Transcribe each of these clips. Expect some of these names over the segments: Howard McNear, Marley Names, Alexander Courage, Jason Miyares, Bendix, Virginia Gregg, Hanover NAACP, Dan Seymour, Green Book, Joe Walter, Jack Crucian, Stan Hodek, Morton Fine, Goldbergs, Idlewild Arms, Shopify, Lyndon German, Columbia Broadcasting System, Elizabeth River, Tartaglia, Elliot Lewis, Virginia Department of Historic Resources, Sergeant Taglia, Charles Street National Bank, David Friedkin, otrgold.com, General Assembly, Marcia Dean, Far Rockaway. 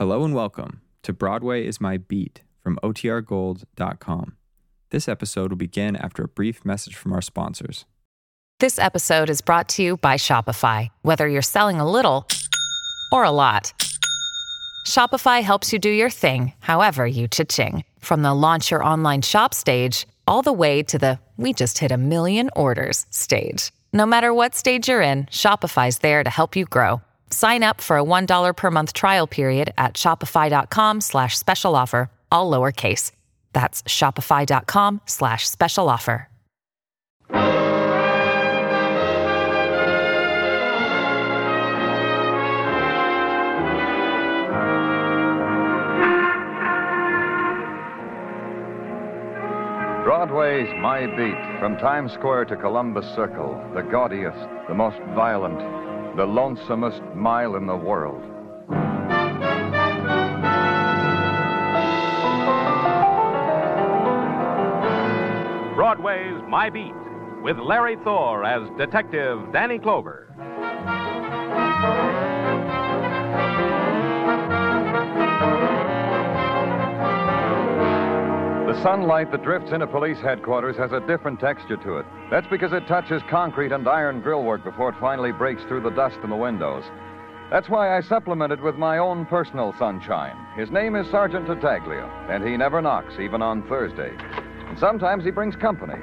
Hello and welcome to Broadway is My Beat from otrgold.com. This episode will begin after a brief message from our sponsors. This episode is brought to you by Shopify. Whether you're selling a little or a lot, Shopify helps you do your thing, however you cha-ching. From the launch your online shop stage, all the way to the we just hit a million orders stage. No matter what stage you're in, Shopify's there to help you grow. Sign up for a $1 per month trial period at shopify.com/special offer, all lowercase. That's shopify.com/special offer. Broadway's My Beat, from Times Square to Columbus Circle, the gaudiest, the most violent, the lonesomest mile in the world. Broadway's My Beat, with Larry Thor as Detective Danny Clover. The sunlight that drifts into police headquarters has a different texture to it. That's because it touches concrete and iron grillwork before it finally breaks through the dust in the windows. That's why I supplement it with my own personal sunshine. His name is Sergeant Taglia, and he never knocks, even on Thursday. And sometimes he brings company.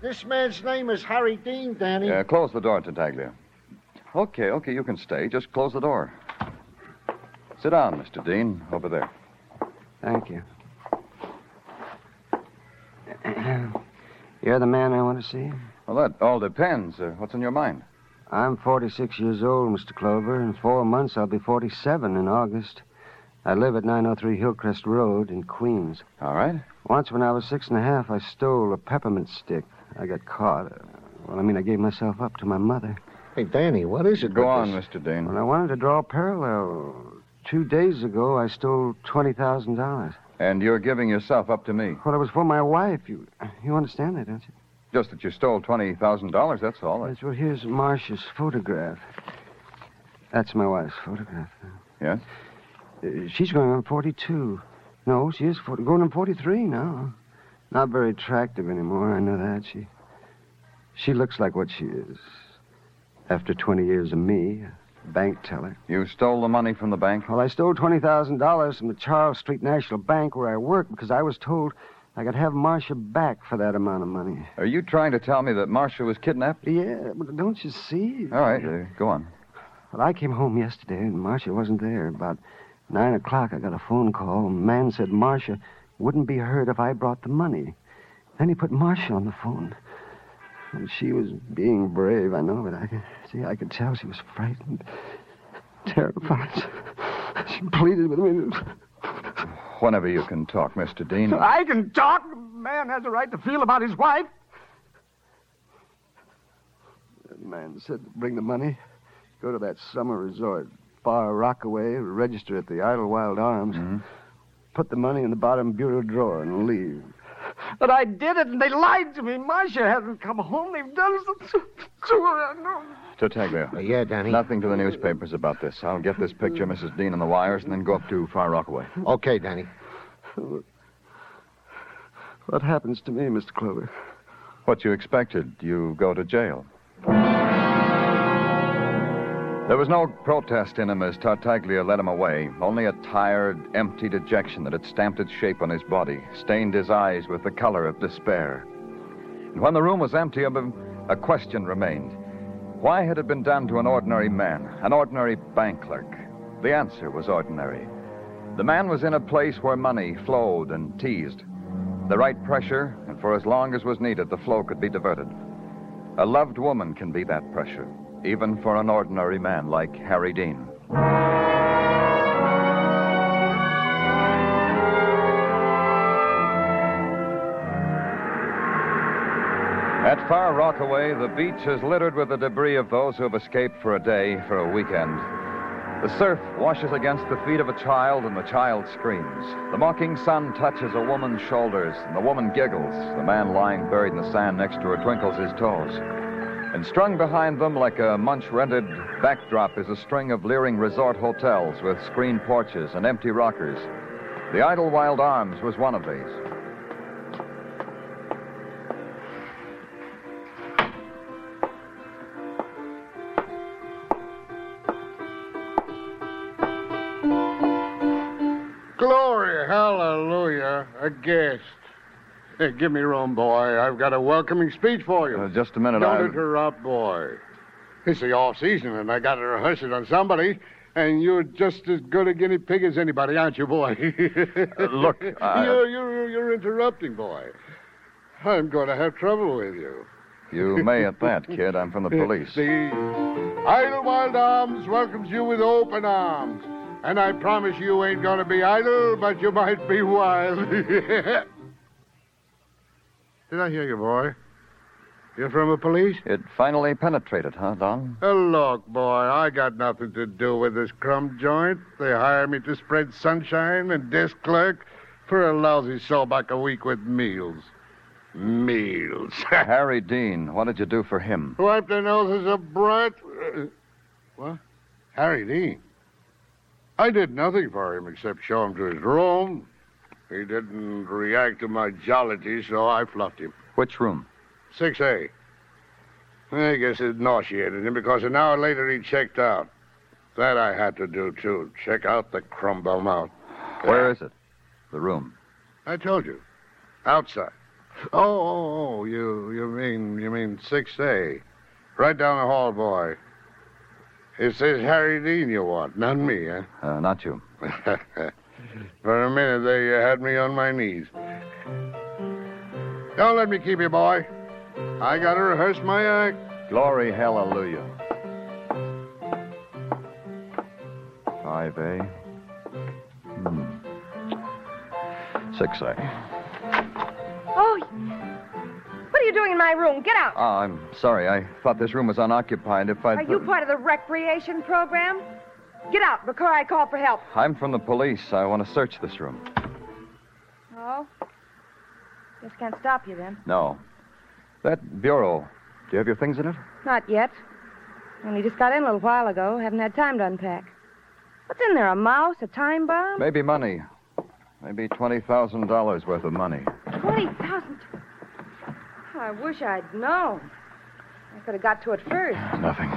This man's name is Harry Dean, Danny. Yeah, close the door, Taglia. Okay, you can stay. Just close the door. Sit down, Mr. Dean, over there. Thank you. You're the man I want to see? Well, that all depends. What's in your mind? I'm 46 years old, Mr. Clover. In 4 months, I'll be 47 in August. I live at 903 Hillcrest Road in Queens. All right. Once when I was 6 and a half, I stole a peppermint stick. I got caught. I gave myself up to my mother. Hey, Danny, what is it? Go on, Mr. Dean. Well, I wanted to draw a parallel. 2 days ago, I stole $20,000. And you're giving yourself up to me. Well, it was for my wife. You understand that, don't you? Just that you stole $20,000, that's all. Yes, well, here's Marcia's photograph. That's my wife's photograph. Yes? She's going on 42. No, she is going on 43 now. Not very attractive anymore, I know that. She looks like what she is. After 20 years of me... bank teller. You stole the money from the bank? Well, I stole $20,000 from the Charles Street National Bank where I work because I was told I could have Marcia back for that amount of money. Are you trying to tell me that Marcia was kidnapped? Yeah, but don't you see? All right, go on. Well, I came home yesterday and Marcia wasn't there. About 9 o'clock, I got a phone call. A man said Marcia wouldn't be heard if I brought the money. Then he put Marcia on the phone. And she was being brave, I know, but I could tell she was frightened, terrified. She pleaded with me. Whenever you can talk, Mr. Dean. I can talk? A man has a right to feel about his wife. That man said to bring the money, go to that summer resort, Far Rockaway, register at the Idlewild Arms, put the money in the bottom bureau drawer and leave. But I did it, and they lied to me. Marcia hasn't come home. They've done something to her. I know. Tartaglia. Yeah, Danny? Nothing to the newspapers about this. I'll get this picture, Mrs. Dean, on the wires, and then go up to Far Rockaway. Okay, Danny. What happens to me, Mr. Clover? What you expected. You go to jail. There was no protest in him as Tartaglia led him away, only a tired, empty dejection that had stamped its shape on his body, stained his eyes with the color of despair. And when the room was empty of him, a question remained. Why had it been done to an ordinary man, an ordinary bank clerk? The answer was ordinary. The man was in a place where money flowed and teased. The right pressure, and for as long as was needed, the flow could be diverted. A loved woman can be that pressure. Even for an ordinary man like Harry Dean. At Far Rockaway, the beach is littered with the debris of those who have escaped for a day, for a weekend. The surf washes against the feet of a child, and the child screams. The mocking sun touches a woman's shoulders, and the woman giggles. The man lying buried in the sand next to her twinkles his toes. And strung behind them like a Munch-rented backdrop is a string of leering resort hotels with screened porches and empty rockers. The Idlewild Arms was one of these. Glory, hallelujah, a guest. Hey, give me room, boy. I've got a welcoming speech for you. Just a minute, Don't interrupt, boy. It's the off-season, and I got to rehearse it on somebody, and you're just as good a guinea pig as anybody, aren't you, boy? Look, You're interrupting, boy. I'm going to have trouble with you. You may at that, kid. I'm from the police. The Idlewild Arms welcomes you with open arms, and I promise you ain't going to be idle, but you might be wild. Did I hear you, boy? You're from the police? It finally penetrated, huh, Don? Look, boy, I got nothing to do with this crumb joint. They hired me to spread sunshine and desk clerk for a lousy sawbuck a week with meals. Meals. Harry Dean, what did you do for him? Wipe their noses a brat. What? Harry Dean? I did nothing for him except show him to his room. He didn't react to my jollity, so I fluffed him. Which room? 6A. I guess it nauseated him because an hour later he checked out. That I had to do, too. Check out the crumble mouth. Where is it? The room. I told you. Outside. Oh, you mean 6A. Right down the hall, boy. It says Harry Dean you want, not me, eh? Not you. For a minute, they had me on my knees. Don't let me keep you, boy. I got to rehearse my act. Glory, hallelujah. 5A. 6A. Oh, what are you doing in my room? Get out. I'm sorry. I thought this room was unoccupied. Are you part of the recreation program? Get out before I call for help. I'm from the police. I want to search this room. Oh? Just can't stop you, then. No. That bureau, do you have your things in it? Not yet. Only just got in a little while ago. Haven't had time to unpack. What's in there, a mouse, a time bomb? Maybe money. Maybe $20,000 worth of money. 20,000? Oh, I wish I'd known. I could have got to it first. Nothing.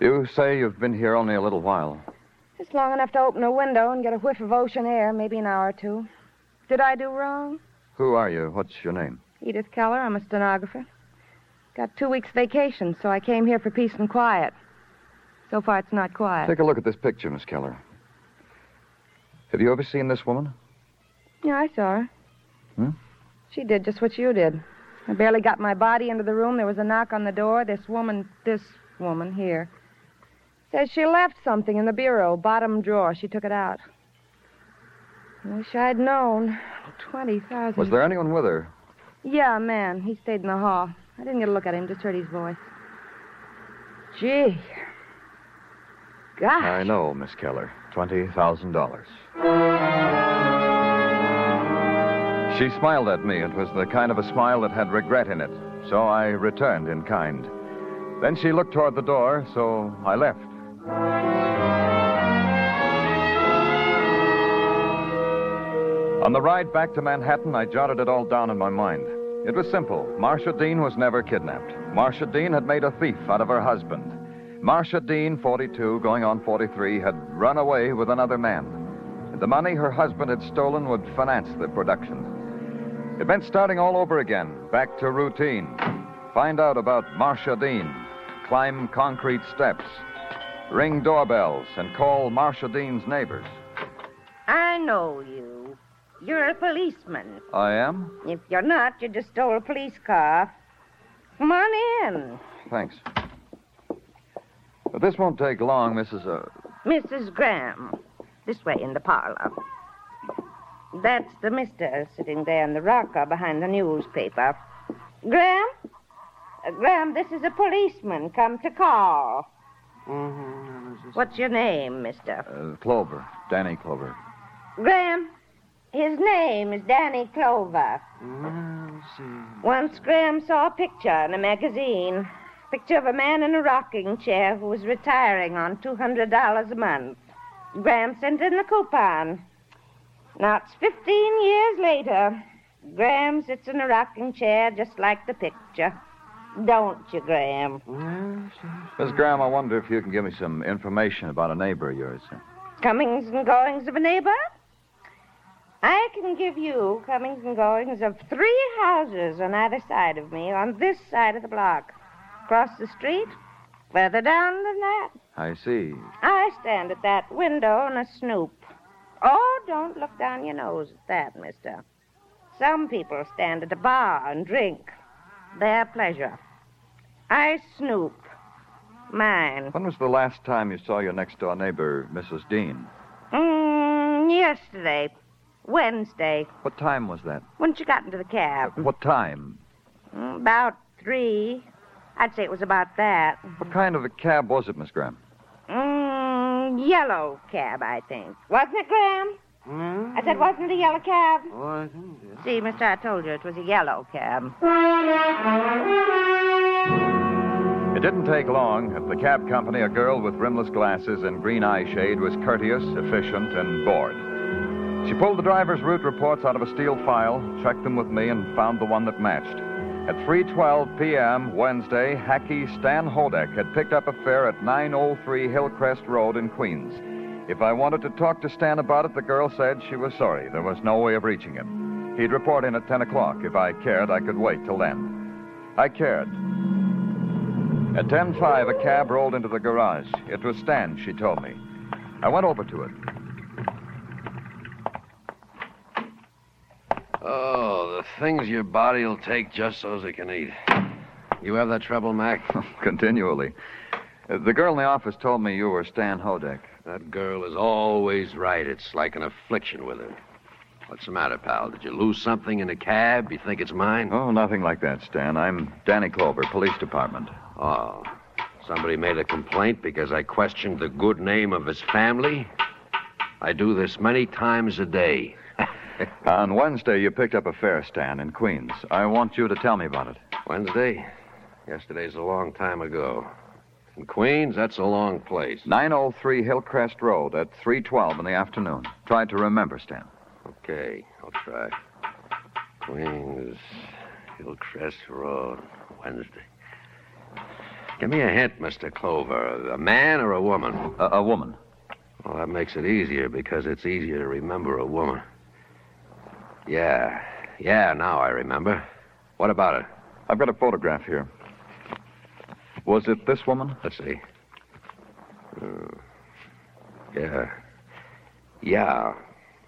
You say you've been here only a little while. Just long enough to open a window and get a whiff of ocean air, maybe an hour or two. Did I do wrong? Who are you? What's your name? Edith Keller. I'm a stenographer. Got 2 weeks vacation, so I came here for peace and quiet. So far, it's not quiet. Take a look at this picture, Miss Keller. Have you ever seen this woman? Yeah, I saw her. Hmm? She did just what you did. I barely got my body into the room. There was a knock on the door. This woman here. Says she left something in the bureau, bottom drawer. She took it out. Wish I'd known. 20,000. Was there anyone with her? Yeah, a man. He stayed in the hall. I didn't get a look at him, just heard his voice. Gee. Gosh. I know, Miss Keller. $20,000. She smiled at me. It was the kind of a smile that had regret in it. So I returned in kind. Then she looked toward the door, so I left. On the ride back to Manhattan, I jotted it all down in my mind. It was simple. Marcia Dean was never kidnapped. Marcia Dean had made a thief out of her husband. Marcia Dean, 42, going on 43, had run away with another man. And the money her husband had stolen would finance the production. It meant starting all over again, back to routine. Find out about Marcia Dean. Climb concrete steps. Ring doorbells and call Marcia Dean's neighbors. I know you. You're a policeman. I am? If you're not, you just stole a police car. Come on in. Thanks. But this won't take long, Mrs. Graham. This way in the parlor. That's the mister sitting there in the rocker behind the newspaper. Graham? Graham, this is a policeman come to call. Mm-hmm. What's your name, mister? Clover. Danny Clover. Graham, His name is Danny Clover. Well, see. Once Graham saw a picture in a magazine. Picture of a man in a rocking chair who was retiring on $200 a month. Graham sent in the coupon. Now, it's 15 years later. Graham sits in a rocking chair just like the picture. Don't you, Graham? Miss Graham, I wonder if you can give me some information about a neighbor of yours, sir. Comings and goings of a neighbor? I can give you comings and goings of three houses on either side of me, on this side of the block. Across the street, further down than that. I see. I stand at that window and a snoop. Oh, don't look down your nose at that, mister. Some people stand at a bar and drink. Their pleasure. I snoop. Mine. When was the last time you saw your next-door neighbor, Mrs. Dean? Yesterday. Wednesday. What time was that? When she got into the cab. What time? About 3. I'd say it was about that. What kind of a cab was it, Miss Graham? Yellow cab, I think. Wasn't it, Graham? Mm-hmm. I said, wasn't it a yellow cab? Oh, I think so. See, mister, I told you it was a yellow cab. It didn't take long. At the cab company, a girl with rimless glasses and green eyeshade was courteous, efficient, and bored. She pulled the driver's route reports out of a steel file, checked them with me, and found the one that matched. At 3:12 p.m. Wednesday, hacky Stan Hodek had picked up a fare at 903 Hillcrest Road in Queens. If I wanted to talk to Stan about it, the girl said she was sorry. There was no way of reaching him. He'd report in at 10 o'clock. If I cared, I could wait till then. I cared. At 10:05, a cab rolled into the garage. It was Stan, she told me. I went over to it. Oh, the things your body will take just so it can eat. You have that trouble, Mac? Continually. The girl in the office told me you were Stan Hodek. That girl is always right. It's like an affliction with her. What's the matter, pal? Did you lose something in a cab? You think it's mine? Oh, nothing like that, Stan. I'm Danny Clover, police department. Oh, somebody made a complaint because I questioned the good name of his family? I do this many times a day. On Wednesday, you picked up a fare, Stan, in Queens. I want you to tell me about it. Wednesday? Yesterday's a long time ago. In Queens, that's a long place. 903 Hillcrest Road at 3:12 in the afternoon. Try to remember, Stan. Okay, I'll try. Queens, Hillcrest Road, Wednesday. Give me a hint, Mr. Clover. A man or a woman? A woman. Well, that makes it easier because it's easier to remember a woman. Yeah, now I remember. What about it? I've got a photograph here. Was it this woman? Let's see. Yeah.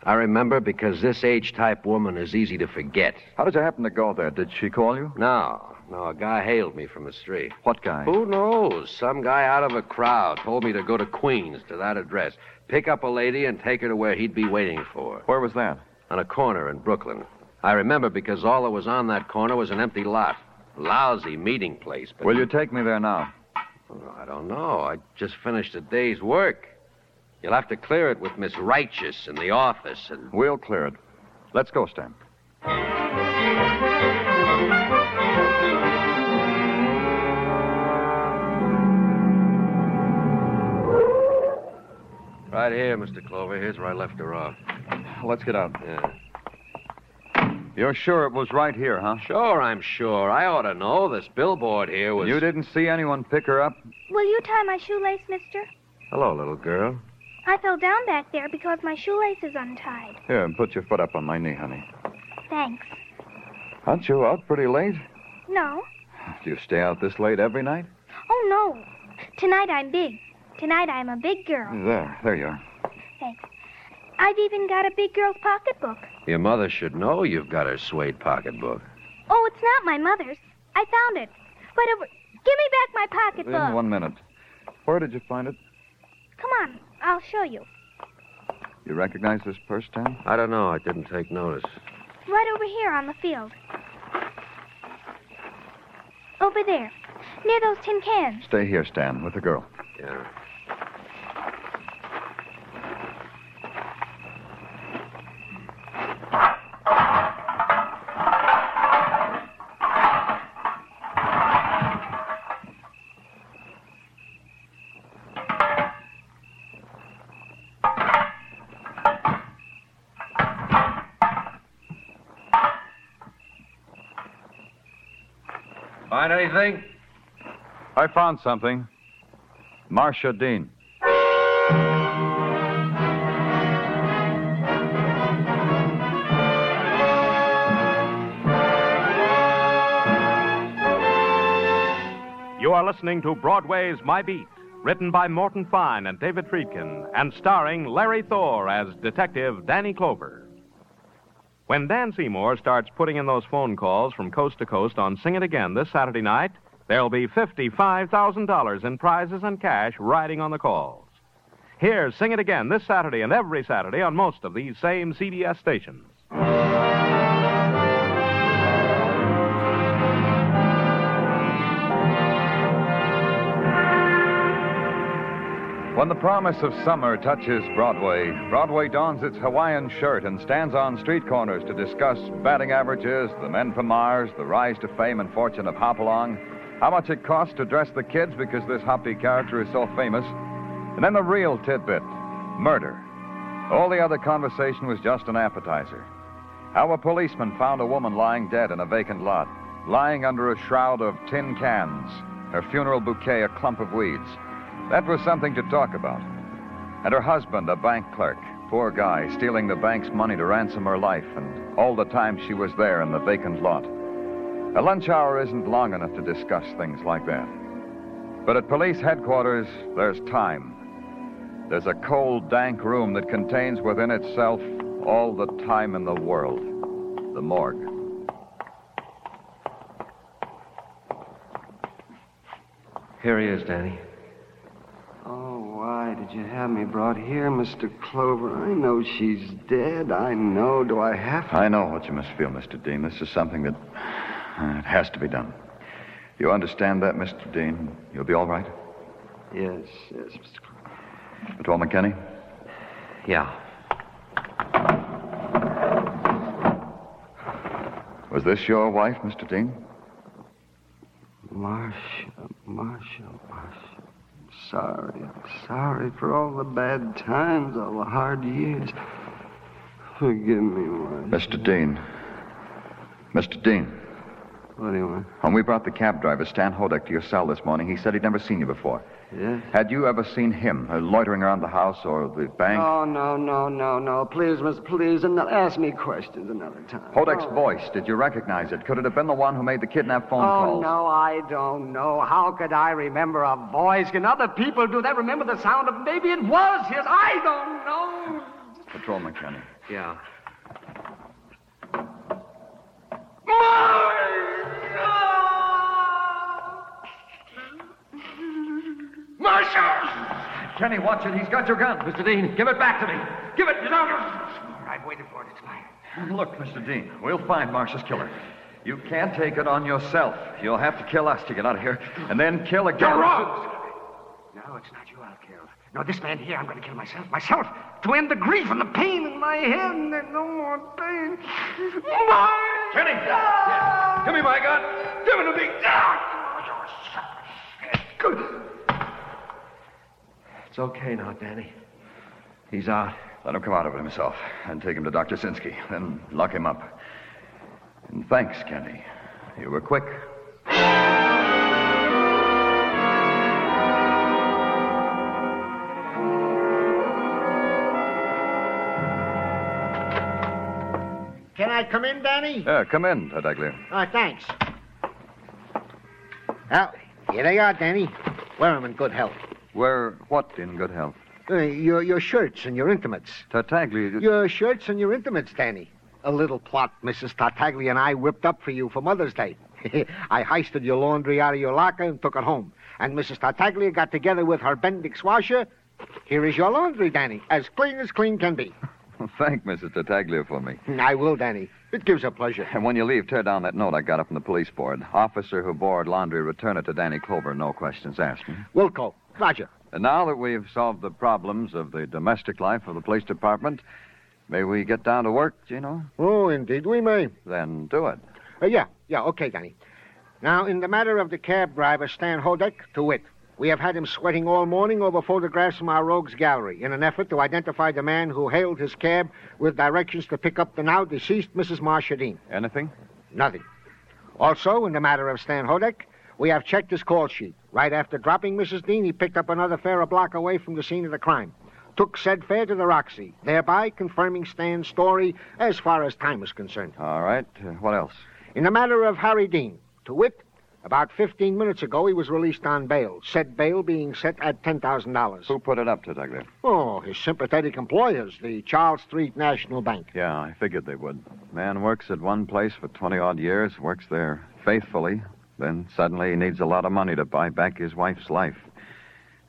I remember because this age-type woman is easy to forget. How did you happen to go there? Did she call you? No, a guy hailed me from the street. What guy? Who knows? Some guy out of a crowd told me to go to Queens, to that address, pick up a lady and take her to where he'd be waiting for. Where was that? On a corner in Brooklyn. I remember because all that was on that corner was an empty lot. Lousy meeting place. But... Will you take me there now? Oh, I don't know. I just finished a day's work. You'll have to clear it with Miss Righteous in the office. And... We'll clear it. Let's go, Stan. Right here, Mr. Clover. Here's where I left her off. Let's get out. Yeah. You're sure it was right here, huh? Sure, I'm sure. I ought to know. This billboard here was... You didn't see anyone pick her up? Will you tie my shoelace, mister? Hello, little girl. I fell down back there because my shoelace is untied. Here, and put your foot up on my knee, honey. Thanks. Aren't you out pretty late? No. Do you stay out this late every night? Oh, no. Tonight I'm big. Tonight I'm a big girl. There you are. Thanks. I've even got a big girl's pocketbook. Your mother should know you've got her suede pocketbook. Oh, it's not my mother's. I found it. But it... Give me back my pocketbook. In 1 minute. Where did you find it? Come on. I'll show you. You recognize this purse, Tom? I don't know. I didn't take notice. Right over here on the field. Over there. Near those tin cans. Stay here, Stan, with the girl. Yeah. Find anything? I found something. Marcia Dean. You are listening to Broadway's My Beat, written by Morton Fine and David Friedkin, and starring Larry Thor as Detective Danny Clover. When Dan Seymour starts putting in those phone calls from coast to coast on Sing It Again this Saturday night, there'll be $55,000 in prizes and cash riding on the calls. Here's Sing It Again this Saturday and every Saturday on most of these same CBS stations. When the promise of summer touches Broadway, Broadway dons its Hawaiian shirt and stands on street corners to discuss batting averages, the men from Mars, the rise to fame and fortune of Hopalong, how much it costs to dress the kids because this Hoppy character is so famous, and then the real tidbit, murder. All the other conversation was just an appetizer. How a policeman found a woman lying dead in a vacant lot, lying under a shroud of tin cans, her funeral bouquet a clump of weeds. That was something to talk about. And her husband, a bank clerk, poor guy, stealing the bank's money to ransom her life, and all the time she was there in the vacant lot. A lunch hour isn't long enough to discuss things like that. But at police headquarters, there's time. There's a cold, dank room that contains within itself all the time in the world. The morgue. Here he is, Danny. Why did you have me brought here, Mr. Clover? I know she's dead. I know. Do I have to? I know what you must feel, Mr. Dean. This is something that it has to be done. You understand that, Mr. Dean? You'll be all right? Yes, Mr. Clover. Patrol McKinney? Yeah. Was this your wife, Mr. Dean? Marcia. Sorry for all the bad times, all the hard years. Forgive me, Marcia. Mr. Dean. What do you want? When we brought the cab driver, Stan Hodek, to your cell this morning, he said he'd never seen you before. Yes? Had you ever seen him loitering around the house or the bank? Oh, no. Please, miss, please. And ask me questions another time. Hodek's voice, did you recognize it? Could it have been the one who made the kidnap phone calls? Oh, no, I don't know. How could I remember a voice? Can other people do that? Remember the sound of maybe it was his. I don't know. Patrol McKinney. Yeah. Marcia! Kenny, watch it. He's got your gun. Mr. Dean, give it back to me. Give it. I've waited for it. It's mine. Look, Mr. Dean, we'll find Marcia's killer. You can't take it on yourself. You'll have to kill us to get out of here, and then kill again. You're wrong! No, it's not you I'll kill. No, this man here, I'm going to kill myself. Myself! To end the grief and the pain in my head, and there's no more pain. Marcia! Kenny! Yes. Give me my gun! Give it to me! Good. It's okay now, Danny. He's out. Let him come out of it himself and take him to Dr. Sinsky. Then lock him up. And thanks, Kenny. You were quick. Can I come in, Danny? Yeah, come in, Taglia. Oh, thanks. Well, here they are, Danny. Wear them in good health. Wear what in good health? Your shirts and your intimates. Tartaglia... Your shirts and your intimates, Danny. A little plot Mrs. Tartaglia and I whipped up for you for Mother's Day. I heisted your laundry out of your locker and took it home. And Mrs. Tartaglia got together with her Bendix washer. Here is your laundry, Danny, as clean can be. Thank Mrs. Tartaglia for me. I will, Danny. It gives her pleasure. And when you leave, tear down that note I got up from the police board. Officer who bored laundry, return it to Danny Clover, no questions asked. Wilco. Roger. And now that we've solved the problems of the domestic life of the police department, may we get down to work, Gino? Oh, indeed we may. Then do it. Okay, Danny. Now, in the matter of the cab driver, Stan Hodek, to wit, we have had him sweating all morning over photographs from our rogues gallery in an effort to identify the man who hailed his cab with directions to pick up the now deceased Mrs. Marcia Dean. Anything? Nothing. Also, in the matter of Stan Hodek, we have checked his call sheet. Right after dropping Mrs. Dean, he picked up another fare a block away from the scene of the crime. Took said fare to the Roxy, thereby confirming Stan's story as far as time is concerned. All right. What else? In the matter of Harry Dean, to wit, about 15 minutes ago, he was released on bail, said bail being set at $10,000. Who put it up to Taglia? Oh, his sympathetic employers, the Charles Street National Bank. Yeah, I figured they would. Man works at one place for 20-odd years, works there faithfully, then suddenly he needs a lot of money to buy back his wife's life.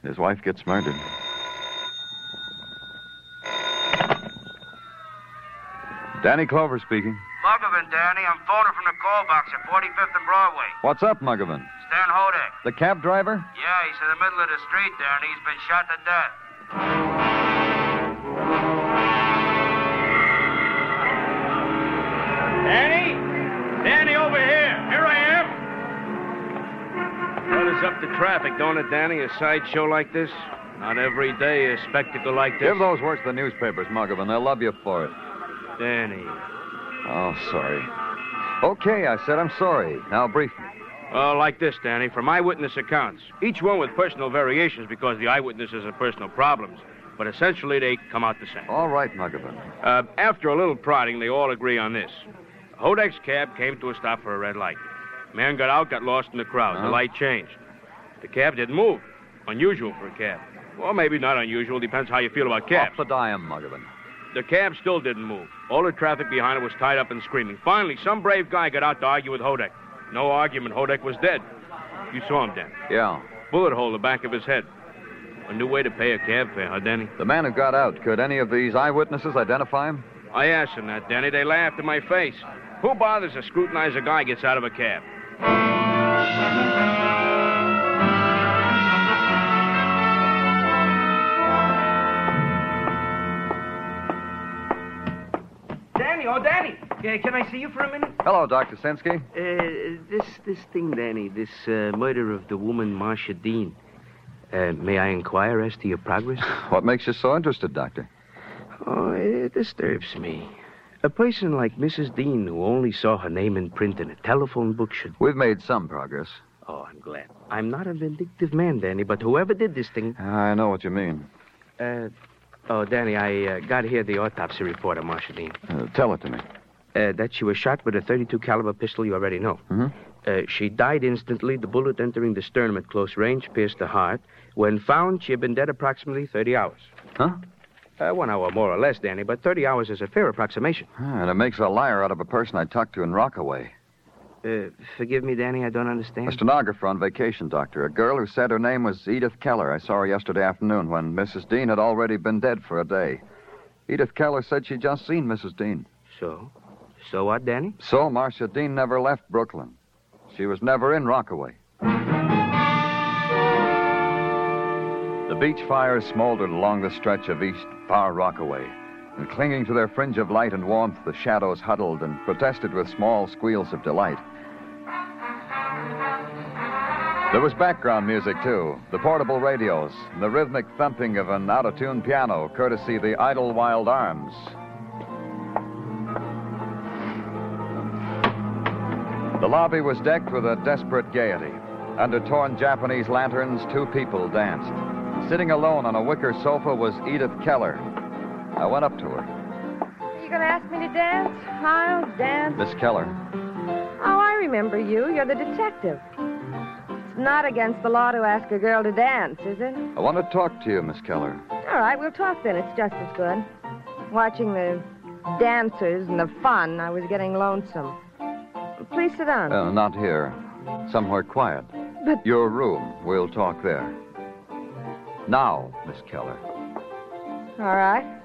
His wife gets murdered. Danny Clover speaking. Muggerman, Danny. I'm phoning from the call box at 45th and Broadway. What's up, Muggerman? Stan Hodek. The cab driver? Yeah, he's in the middle of the street, Danny. He's been shot to death. Danny? Danny, over here. Here I am. Runs up the traffic, don't it, Danny? A sideshow like this? Not every day a spectacle like this. Give those words to the newspapers, Muggerman. They'll love you for it. Danny. Oh, sorry. Okay, I said I'm sorry. Now, brief me. Like this, Danny, from eyewitness accounts. Each one with personal variations because the eyewitnesses have personal problems. But essentially, they come out the same. All right, Muggerman. After a little prodding, they all agree on this. Hodek's cab came to a stop for a red light. Man got out, got lost in the crowd. Uh-huh. The light changed. The cab didn't move. Unusual for a cab. Well, maybe not unusual. Depends how you feel about cabs. Off the dime, Muggerman. The cab still didn't move. All the traffic behind it was tied up and screaming. Finally, some brave guy got out to argue with Hodek. No argument. Hodek was dead. You saw him, Dan. Yeah. Bullet hole in the back of his head. A new way to pay a cab fare, huh, Danny? The man who got out, could any of these eyewitnesses identify him? I asked them that, Danny. They laughed in my face. Who bothers to scrutinize a guy gets out of a cab? Oh, Danny, can I see you for a minute? Hello, Dr. Sinsky. This thing, Danny, this murder of the woman, Marcia Dean. May I inquire as to your progress? What makes you so interested, Doctor? Oh, it disturbs me. A person like Mrs. Dean who only saw her name in print in a telephone book should... We've made some progress. Oh, I'm glad. I'm not a vindictive man, Danny, but whoever did this thing... I know what you mean. Danny, I got here the autopsy report on Marcia Dean. Tell it to me. That she was shot with a .32 caliber pistol you already know. Mm-hmm. She died instantly, the bullet entering the sternum at close range, pierced the heart. When found, she had been dead approximately 30 hours. Huh? 1 hour more or less, Danny, but 30 hours is a fair approximation. And it makes a liar out of a person I talked to in Rockaway. Forgive me, Danny, I don't understand. A stenographer on vacation, Doctor. A girl who said her name was Edith Keller. I saw her yesterday afternoon when Mrs. Dean had already been dead for a day. Edith Keller said she'd just seen Mrs. Dean. So? So what, Danny? So Marcia Dean never left Brooklyn. She was never in Rockaway. The beach fires smoldered along the stretch of East Far Rockaway. And clinging to their fringe of light and warmth, the shadows huddled and protested with small squeals of delight. There was background music, too, the portable radios, and the rhythmic thumping of an out-of-tune piano, courtesy the Idlewild Arms. The lobby was decked with a desperate gaiety. Under torn Japanese lanterns, two people danced. Sitting alone on a wicker sofa was Edith Keller. I went up to her. Are you going to ask me to dance? I'll dance. Miss Keller. Oh, I remember you. You're the detective. It's not against the law to ask a girl to dance, is it? I want to talk to you, Miss Keller. All right, we'll talk then. It's just as good. Watching the dancers and the fun, I was getting lonesome. Please sit down. Not here. Somewhere quiet. But... Your room. We'll talk there. Now, Miss Keller. All right.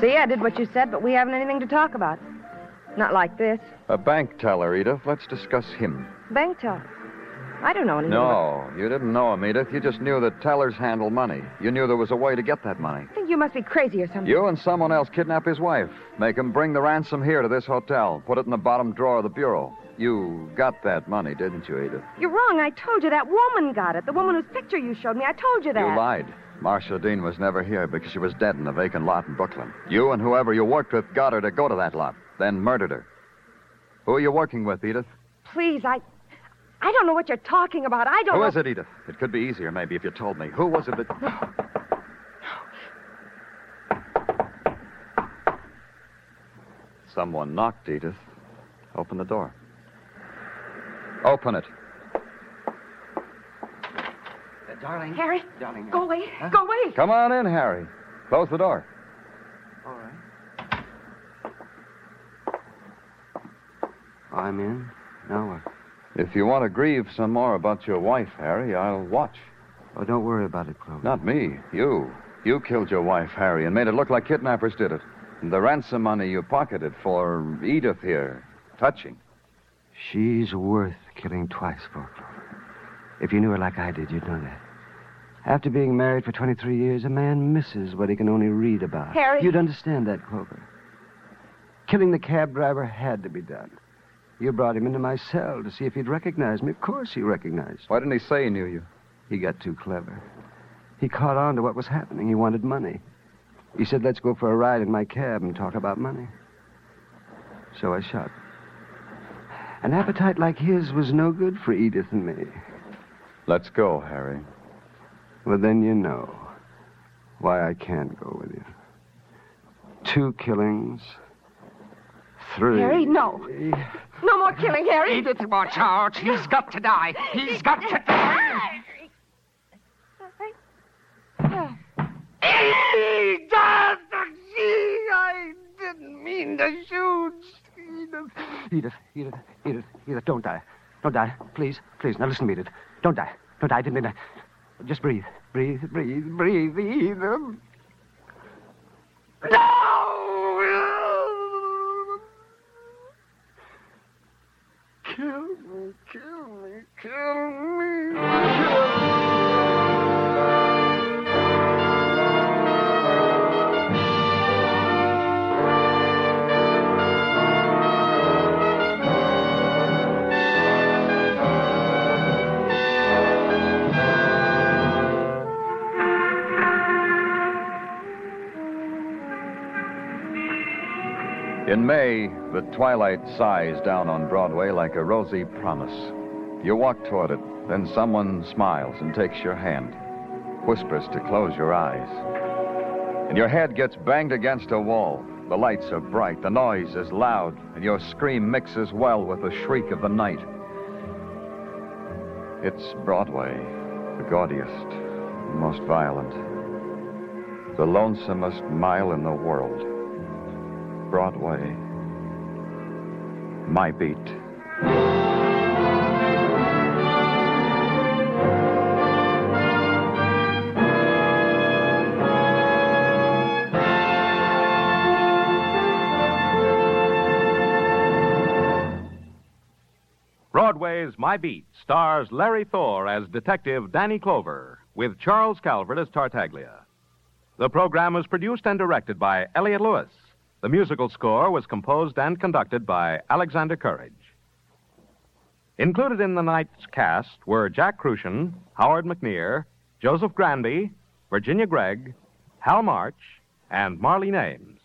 See, I did what you said, but we haven't anything to talk about. Not like this. A bank teller, Edith. Let's discuss him. Bank teller? I don't know anything. No, you didn't know him, Edith. You just knew that tellers handle money. You knew there was a way to get that money. I think you must be crazy or something. You and someone else kidnap his wife. Make him bring the ransom here to this hotel. Put it in the bottom drawer of the bureau. You got that money, didn't you, Edith? You're wrong. I told you that woman got it. The woman whose picture you showed me. I told you that. You lied. Marcia Dean was never here because she was dead in a vacant lot in Brooklyn. You and whoever you worked with got her to go to that lot, then murdered her. Who are you working with, Edith? Please, I don't know what you're talking about. I don't know... Who is it, Edith? It could be easier, maybe, if you told me. Who was it that... Someone knocked, Edith. Open the door. Open it. Darling. Harry? Darling, go away. Huh? Go away. Come on in, Harry. Close the door. All right. I'm in. Now what? If you want to grieve some more about your wife, Harry, I'll watch. Oh, don't worry about it, Clover. Not me. You. You killed your wife, Harry, and made it look like kidnappers did it. And the ransom money you pocketed for Edith here. Touching. She's worth killing twice for, Clover. If you knew her like I did, you'd know that. After being married for 23 years, a man misses what he can only read about. Harry! You'd understand that, Clover. Killing the cab driver had to be done. You brought him into my cell to see if he'd recognize me. Of course he recognized me. Why didn't he say he knew you? He got too clever. He caught on to what was happening. He wanted money. He said, let's go for a ride in my cab and talk about money. So I shot. An appetite like his was no good for Edith and me. Let's go, Harry. Well, then you know why I can't go with you. 2 killings. 3. Harry, no. No more killing, Harry. Edith, watch out. He's got to die. He's got to die. Edith! I didn't mean to shoot. Edith, don't die. Don't die. Please, please. Now listen to me, Edith. Don't die. Don't die. I didn't mean that. Just breathe. Breathe, Edith. No! In May, the twilight sighs down on Broadway like a rosy promise. You walk toward it, then someone smiles and takes your hand, whispers to close your eyes. And your head gets banged against a wall. The lights are bright, the noise is loud, and your scream mixes well with the shriek of the night. It's Broadway, the gaudiest, the most violent, the lonesomest mile in the world. Broadway, my beat. Broadway's My Beat stars Larry Thor as Detective Danny Clover, with Charles Calvert as Tartaglia. The program was produced and directed by Elliot Lewis. The musical score was composed and conducted by Alexander Courage. Included in the night's cast were Jack Crucian, Howard McNear, Joseph Granby, Virginia Gregg, Hal March, and Marley Names.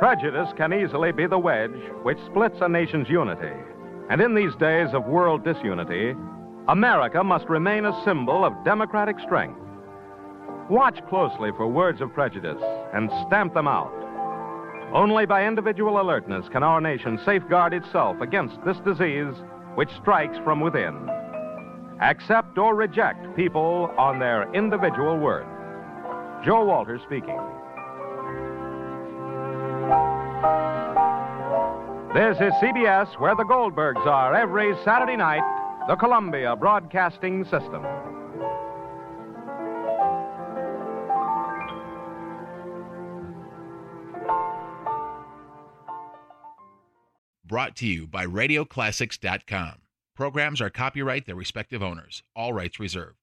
Prejudice can easily be the wedge which splits a nation's unity. And in these days of world disunity, America must remain a symbol of democratic strength. Watch closely for words of prejudice and stamp them out. Only by individual alertness can our nation safeguard itself against this disease which strikes from within. Accept or reject people on their individual worth. Joe Walter speaking. This is CBS, where the Goldbergs are every Saturday night, the Columbia Broadcasting System. brought to you by RadioClassics.com. Programs are copyright their respective owners. All rights reserved.